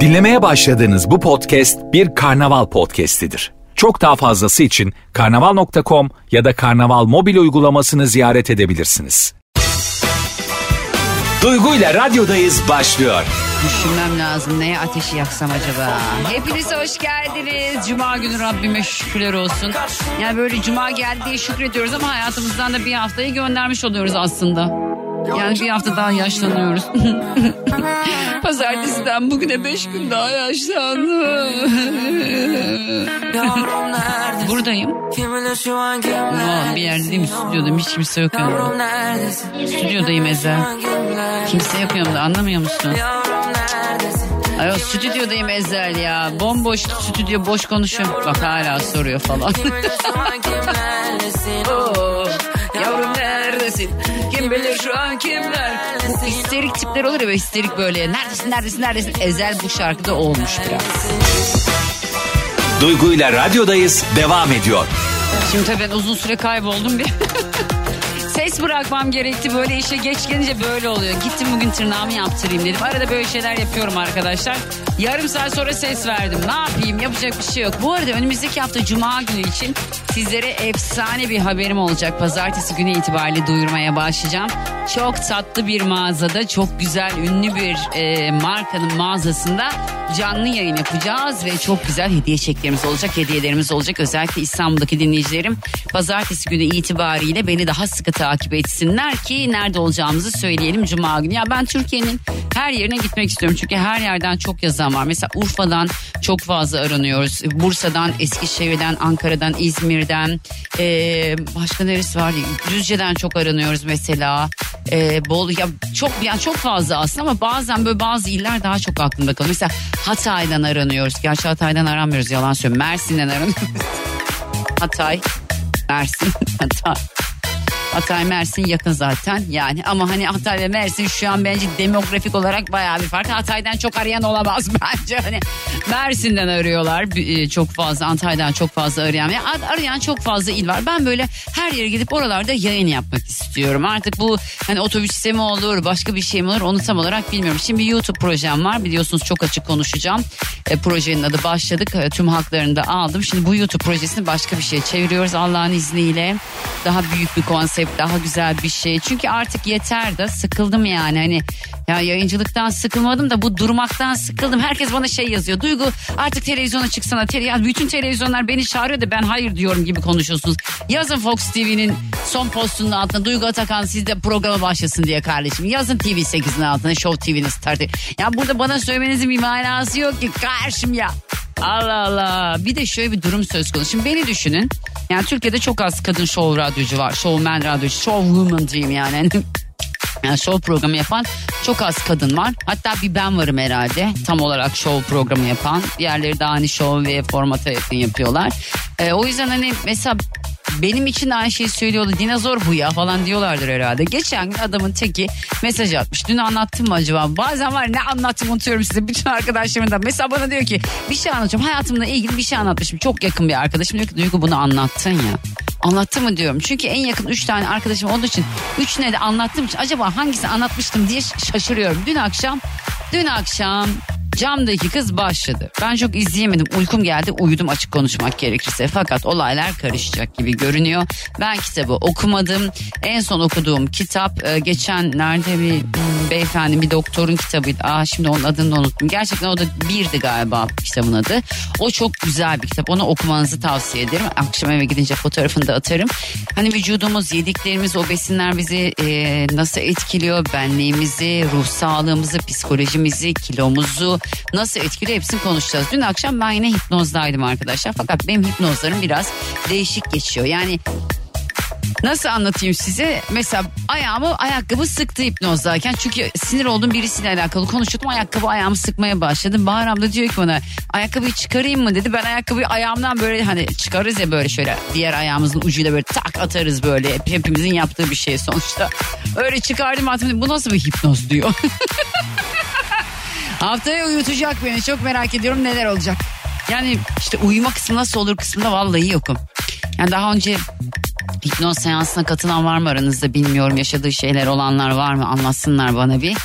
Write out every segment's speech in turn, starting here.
Dinlemeye başladığınız bu podcast bir Karnaval podcastidir. Çok daha fazlası için karnaval.com ya da Karnaval mobil uygulamasını ziyaret edebilirsiniz. Duygu'yla Radyodayız başlıyor. Düşünmem lazım, neye ateşi yaksam acaba? Hepiniz hoş geldiniz. Cuma günü Rabbime şükürler olsun. Yani böyle cuma geldi diye şükrediyoruz ama hayatımızdan da bir haftayı göndermiş oluyoruz aslında. Yani bir hafta daha yaşlanıyoruz. Pazartesiden bugüne 5 gün daha yaşlandım. Buradayım. Aa, bir yerde değil mi? Stüdyodayım. Hiç kimse yok yanımda. Stüdyodayım Ezel. Kimse yok yanımda. Anlamıyor musun? Ay, o stüdyodayım Ezel ya. Bomboş stüdyo, boş konuşuyorum. Bak hala soruyor falan. Yavrum neredesin? Kim bilir şu an kimler? Bu histerik tipler olur ya, böyle histerik böyle. Neredesin? Ezel bu şarkıda olmuş biraz. Duygu'yla Radyodayız devam ediyor. Şimdi tabii ben uzun süre kayboldum bir. Ses bırakmam gerekti, böyle işe geç gelince böyle oluyor. Gittim bugün tırnağımı yaptırayım dedim. Arada böyle şeyler yapıyorum arkadaşlar. Yarım saat sonra ses verdim. Ne yapayım, yapacak bir şey yok. Bu arada önümüzdeki hafta cuma günü için sizlere efsane bir haberim olacak. Pazartesi günü itibariyle duyurmaya başlayacağım. Çok tatlı bir mağazada, çok güzel ünlü bir markanın mağazasında canlı yayın yapacağız ve çok güzel hediyelerimiz olacak. Özellikle İstanbul'daki dinleyicilerim pazartesi günü itibariyle beni daha sıkı takip etsinler ki nerede olacağımızı söyleyelim cuma günü. Ya ben Türkiye'nin her yerine gitmek istiyorum çünkü her yerden çok yazan var. Mesela Urfa'dan çok fazla aranıyoruz. Bursa'dan, Eskişehir'den, Ankara'dan, İzmir'den, başka neresi var? Düzce'den çok aranıyoruz mesela. Bolu, ya çok fazla aslında ama bazen böyle bazı iller daha çok aklımda kalıyor. Mesela Hatay'dan aranıyoruz. Gerçi Hatay'dan aranmıyoruz, yalan söylüyorum. Mersin'den aranıyoruz. Hatay, Mersin, Hatay. Hatay, Mersin yakın zaten yani ama hani Hatay ve Mersin şu an bence demografik olarak bayağı bir fark. Hatay'dan çok arayan olamaz bence, hani Mersin'den arıyorlar çok fazla, Antalya'dan çok fazla arayan çok fazla il var. Ben böyle her yere gidip oralarda yayın yapmak istiyorum. Artık bu hani otobüste mi olur, başka bir şey mi olur, onu tam olarak bilmiyorum. Şimdi bir YouTube projem var, biliyorsunuz çok açık konuşacağım. Projenin adı başladık, tüm haklarını da aldım. Şimdi bu YouTube projesini başka bir şeye çeviriyoruz Allah'ın izniyle. Daha büyük bir konsept, daha güzel bir şey. Çünkü artık yeter da sıkıldım yani. Hani ya yayıncılıktan sıkılmadım da bu durmaktan sıkıldım. Herkes bana şey yazıyor. Duygu artık televizyona çıksana. Bütün televizyonlar beni çağırıyor da ben hayır diyorum gibi konuşuyorsunuz. Yazın Fox TV'nin son postunun altına Duygu Atakan siz de programa başlasın diye kardeşim. Yazın TV8'in altına Show TV'nin startı. Ya burada bana söylemenizin bir manası yok ki karşım ya. Allah Allah. Bir de şöyle bir durum söz konusu. Şimdi beni düşünün. Yani Türkiye'de çok az kadın show radyocu var. Showman radyocu, showwoman diyeyim yani. Yani show programı yapan çok az kadın var. Hatta bir ben varım herhalde tam olarak show programı yapan. Diğerleri daha hani show ve formata yakın yapıyorlar. O yüzden hani mesela benim için aynı şeyi söylüyordu. Dinozor bu ya falan diyorlardır herhalde. Geçen gün adamın teki mesaj atmış. Dün anlattım mı acaba? Bazen var, ne anlattım unutuyorum size. Bütün arkadaşlarımdan. Mesela bana diyor ki bir şey anlatacağım. Hayatımla ilgili bir şey anlatmışım. Çok yakın bir arkadaşım diyor ki Duygu bunu anlattın ya. Anlattın mı diyorum. Çünkü en yakın 3 tane arkadaşım olduğu için 3'üne de anlattığım için acaba hangisini anlatmıştım diye şaşırıyorum. Dün akşam Camdaki Kız başladı. Ben çok izleyemedim. Uykum geldi. Uyudum açık konuşmak gerekirse. Fakat olaylar karışacak gibi görünüyor. Ben kitabı okumadım. En son okuduğum kitap geçenlerde bir beyefendi, bir doktorun kitabıydı. Şimdi onun adını da unuttum. Gerçekten o da birdi galiba kitabın adı. O çok güzel bir kitap. Onu okumanızı tavsiye ederim. Akşam eve gidince fotoğrafını da atarım. Hani vücudumuz, yediklerimiz, o besinler bizi nasıl etkiliyor? Benliğimizi, ruh sağlığımızı, psikolojimizi, kilomuzu nasıl etkili, hepsini konuşacağız. Dün akşam ben yine hipnozdaydım arkadaşlar. Fakat benim hipnozlarım biraz değişik geçiyor. Yani nasıl anlatayım size? Mesela ayakkabı sıktı hipnozdayken. Çünkü sinir olduğum birisiyle alakalı konuşuyordum. Ayakkabı ayağımı sıkmaya başladı. Bahar abla diyor ki bana ayakkabıyı çıkarayım mı dedi. Ben ayakkabıyı ayağımdan böyle hani çıkarırız ya böyle şöyle. Diğer ayağımızın ucuyla böyle tak atarız böyle. Hepimizin yaptığı bir şey sonuçta. Öyle çıkardım attım. Bu nasıl bir hipnoz diyor. Haftaya uyutacak beni. Çok merak ediyorum neler olacak. Yani işte uyuma kısmı nasıl olur kısmında vallahi yokum. Yani daha önce hipnoz seansına katılan var mı aranızda bilmiyorum. Yaşadığı şeyler olanlar var mı? Anlatsınlar bana bir.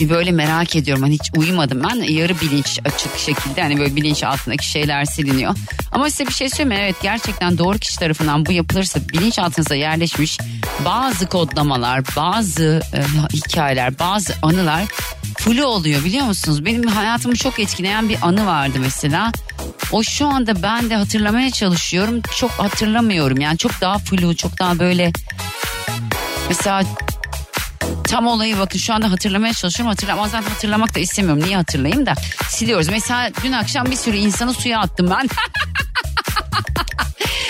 Bir böyle merak ediyorum, hani hiç uyumadım ben, yarı bilinç açık şekilde, hani böyle bilinç altındaki şeyler siliniyor. Ama size bir şey söyleyeyim, evet gerçekten doğru kişi tarafından bu yapılırsa bilinç altınıza yerleşmiş bazı kodlamalar, bazı hikayeler, bazı anılar flu oluyor, biliyor musunuz? Benim hayatımı çok etkileyen bir anı vardı mesela. O şu anda ben de hatırlamaya çalışıyorum, çok hatırlamıyorum yani, çok daha flu, çok daha böyle mesela tam olayı bakın şu anda hatırlamaya çalışıyorum, bazen hatırlamak da istemiyorum, niye hatırlayayım da, siliyoruz. Mesela dün akşam bir sürü insanı suya attım ben.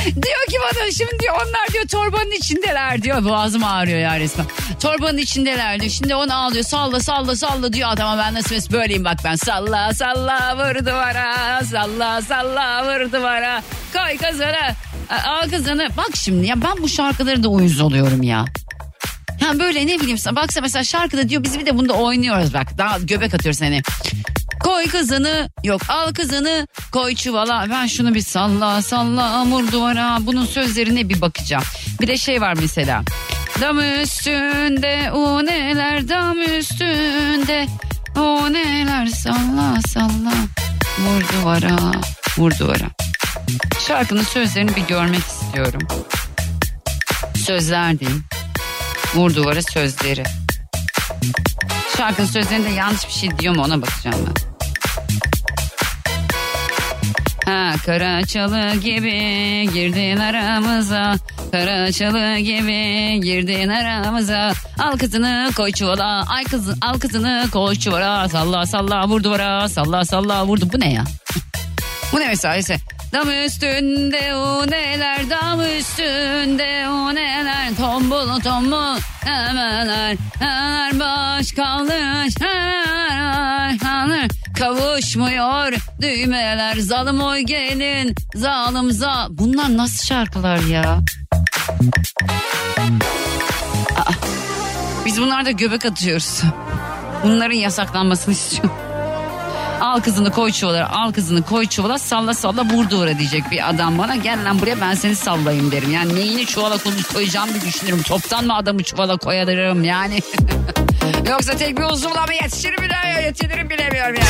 Diyor ki bana şimdi diyor, onlar diyor torbanın içindeler diyor. Boğazım ağrıyor ya resmen. Torbanın içindeler diyor. Şimdi onu ağlıyor. Salla salla salla diyor adama, ben nasıl böyleyim bak ben. Salla salla vur duvara. Salla salla vur duvara. Koy kazana. Al kazana. Bak şimdi ya, ben bu şarkıları da uyuz oluyorum ya. Yani böyle ne bileyim, baksa mesela şarkıda diyor biz bir de bunda oynuyoruz bak. Daha göbek atıyoruz hani. Koy kızını, yok al kızını, koy çuvala. Ben şunu bir salla salla amur duvara, bunun sözlerine bir bakacağım. Bir de şey var mesela. Dam üstünde o neler, dam üstünde o neler, salla salla vur duvara, vur duvara. Şarkının sözlerini bir görmek istiyorum. Sözler diyeyim. Vur duvara sözleri. Şarkının sözlerinde yanlış bir şey diyor mu, ona bakacağım ben. Ha, Karaçalı gibi girdin aramıza, Karaçalı gibi girdin aramıza. Al kızını koy çuvala, ay kızın, al kızını koy çuvala. Salla salla vur duvara, salla salla vurdu. Bu ne ya? Bu ne mesela? Dam üstünde o neler, dam üstünde o neler, tombul tombul emeler, emeler baş kalmış, kalır kavuşmuyor düğmeler, zalım oy gelin zalım zal. Bunlar nasıl şarkılar ya? Aa, biz bunlarda göbek atıyoruz. Bunların yasaklanmasını istiyorum. Al kızını koy çuvala, al kızını koy çuvala, salla salla vur duvara diyecek bir adam bana. Gel lan buraya ben seni sallayayım derim. Yani neyini çuvala koyacağımı düşünürüm. Toptan mı adamı çuvala koyarım yani? Yoksa tek bir uzuvla mı yetişirim bilemiyorum yani.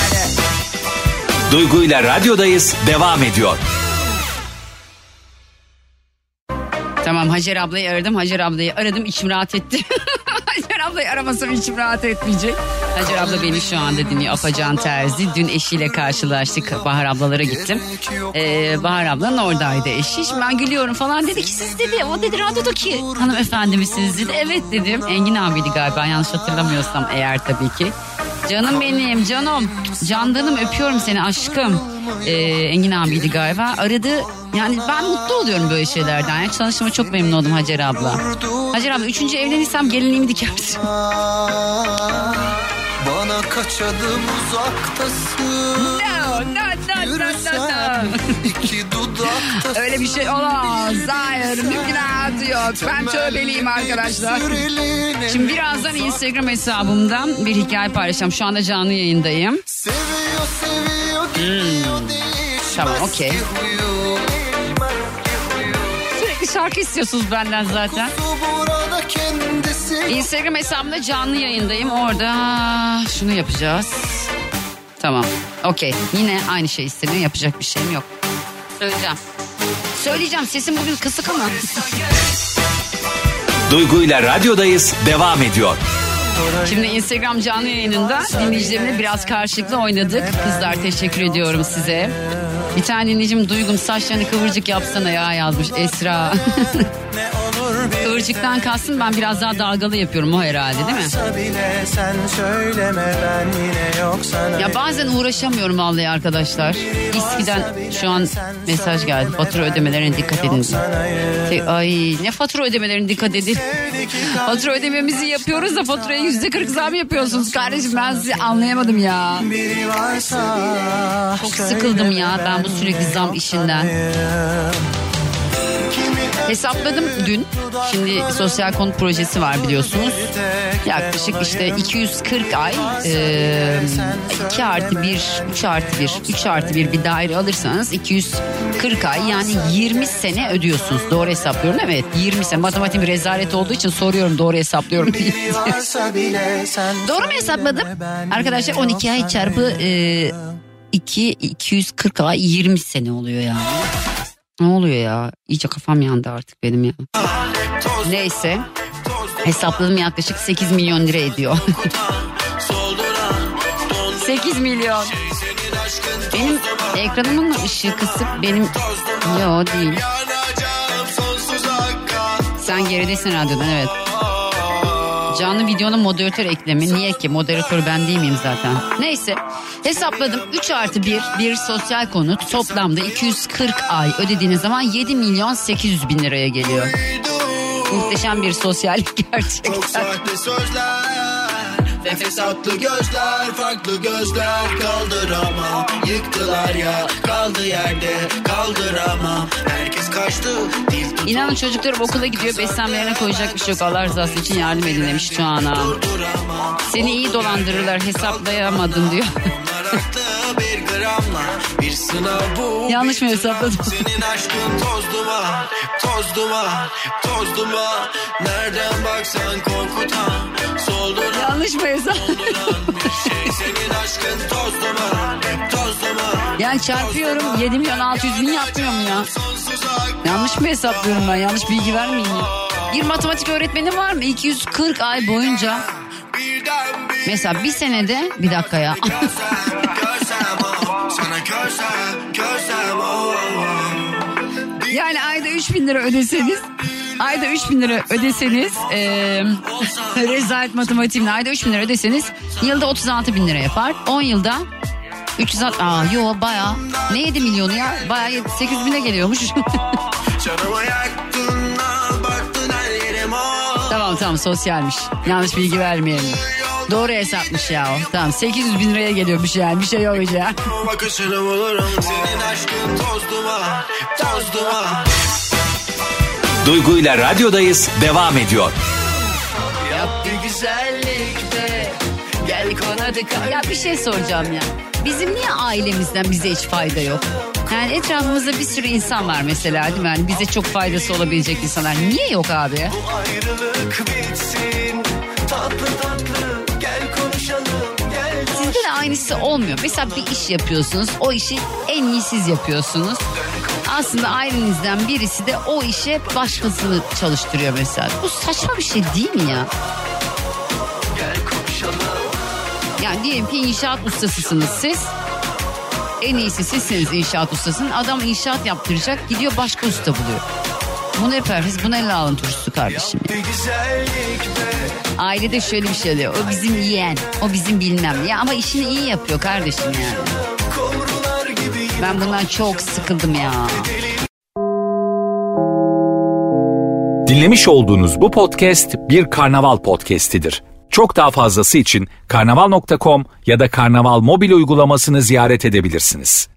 Duygu'yla radyodayız devam ediyor. Tamam, Hacer ablayı aradım. Hacer ablayı aradım, içim rahat etti. Hacer ablayı aramasam içim rahat etmeyecek. Hacer abla beni şu anda dinliyor. Apacan Terzi. Dün eşiyle karşılaştık. Bahar ablalara gittim. Bahar ablanın oradaydı eşi. Şimdi ben gülüyorum falan, dedi ki siz dedi. O dedi radyodaki hanımefendi misiniz dedi. Evet dedim. Engin abiydi galiba, yanlış hatırlamıyorsam eğer tabii ki. Canım benim, canım. Candanım, öpüyorum seni aşkım. Engin abiydi galiba. Aradı. Yani ben mutlu oluyorum böyle şeylerden. Yani çalıştığıma çok memnun oldum Hacer abla. Hacer abla 3. evlenirsem gelinliğimi dikersin. Bana kaç adım uzaktasın. No. Öyle bir şey olamaz. Hayır, mümkünatı yok. Ben tövbeliyim arkadaşlar. Şimdi birazdan Instagram hesabımdan bir hikaye paylaşacağım. Şu anda canlı yayındayım. Tamam, okey. Sürekli şarkı istiyorsunuz benden zaten. Instagram hesabımda canlı yayındayım. Orada şunu yapacağız. Tamam. Okey. Yine aynı şey isteniyor. Yapacak bir şeyim yok. Söyleyeceğim. Sesim bugün kısık ama. Duygu'yla radyodayız devam ediyor. Şimdi Instagram canlı yayınında dinleyicilerimle biraz karşılıklı oynadık. Kızlar teşekkür ediyorum size. Bir tane dinleyicim Duygu'm saçlarını kıvırcık yapsana ya yazmış Esra. Kıvırcıktan kastım ben biraz daha dalgalı yapıyorum o herhalde, değil mi? Ya bazen uğraşamıyorum vallahi arkadaşlar. İSKİ'den şu an mesaj geldi. Fatura ödemelerine dikkat edin. Ay ne fatura ödemelerine dikkat edin. Fatura ödememizi yapıyoruz da faturaya %40 zam yapıyorsunuz kardeşim, ben sizi anlayamadım ya. Çok sıkıldım ya ben bu sürekli zam işinden. Hesapladım dün. Şimdi sosyal konut projesi var biliyorsunuz. Yaklaşık işte 240 ay 2+1, 3+1 bir daire alırsanız 240 ay yani 20 sene ödüyorsunuz. Doğru hesaplıyorum değil mi? 20 sene. Matematiğim rezalet olduğu için soruyorum, doğru hesaplıyorum. Doğru mu hesapladım? Arkadaşlar 12 ay çarpı 240 ay 20 sene oluyor yani. Ne oluyor ya? İyice kafam yandı artık benim ya. Neyse. Hesapladım, yaklaşık 8 milyon lira ediyor. 8 milyon. Benim ekranımın ışığı kısık benim... Yo değil. Sen geridesin radyodan, evet. Canlı videonun moderatör eklemi. Niye ki? Moderatör ben değil miyim zaten? Neyse. Hesapladım. 3+1 bir sosyal konut. Toplamda 240 ay ödediğiniz zaman 7.800.000 liraya geliyor. Muhteşem bir sosyallik gerçekten. Nefes atlı gözler, farklı gözler, kaldıramam. Yıktılar ya, kaldı yerde, kaldıramam. Herkes kaçtı. İnanın çocuklarım okula gidiyor, beslenmelerine koyacak bir şey yok. Allah rızası için yardım edin demiş şu ana. Seni iyi dolandırırlar, hesaplayamadın diyor. Yanlış mı hesapladım? Senin aşkın toz duman, toz duman, toz duman. Nereden baksan korkutan, solduran. Yanlış mı hesapladım? Senin aşkın toz duman, toz duman. Yani çarpıyorum 7.600.000 yapmıyor mu ya? Yanlış mı hesaplıyorum ben? Yanlış bilgi vermeyeyim ya. Bir matematik öğretmenim var mı? 240 ay boyunca. Mesela bir senede, bir dakika ya. Yani ayda 3.000 lira ödeseniz, ayda 3.000 lira ödeseniz, rezalet matematiğimle ayda 3.000 lira ödeseniz yılda 36.000 lira yapar. 10 yılda 360, yo baya, ne 7 milyonu ya, baya 8.000'e geliyormuş. Tamam sosyalmiş, yanlış bilgi vermeyelim. Doğru hesapmış ya o. Tamam 800.000 liraya geliyormuş yani. Bir şey yok ya. Duygu'yla radyodayız devam ediyor. Ya bir şey soracağım ya. Bizim niye ailemizden bize hiç fayda yok? Yani etrafımızda bir sürü insan var mesela değil mi? Yani bize çok faydası olabilecek insanlar. Niye yok abi? Bu ayrılık bitsin. Tatlı tatlı. Sizde de aynısı olmuyor. Mesela bir iş yapıyorsunuz. O işi en iyi siz yapıyorsunuz. Aslında ailenizden birisi de o işe başkasını çalıştırıyor mesela. Bu saçma bir şey değil mi ya? Yani diyelim ki inşaat ustasısınız siz. En iyisi sizsiniz inşaat ustasının. Adam inşaat yaptıracak. Gidiyor başka usta buluyor. Bu ne perhiz, bu ne lağın turşusu kardeşim. Ailede şöyle bir şey oluyor. O bizim yeğen, o bizim bilmem. Ya ama işini iyi yapıyor kardeşim yani. Ben bundan çok sıkıldım ya. Dinlemiş olduğunuz bu podcast bir Karnaval podcastidir. Çok daha fazlası için karnaval.com ya da Karnaval mobil uygulamasını ziyaret edebilirsiniz.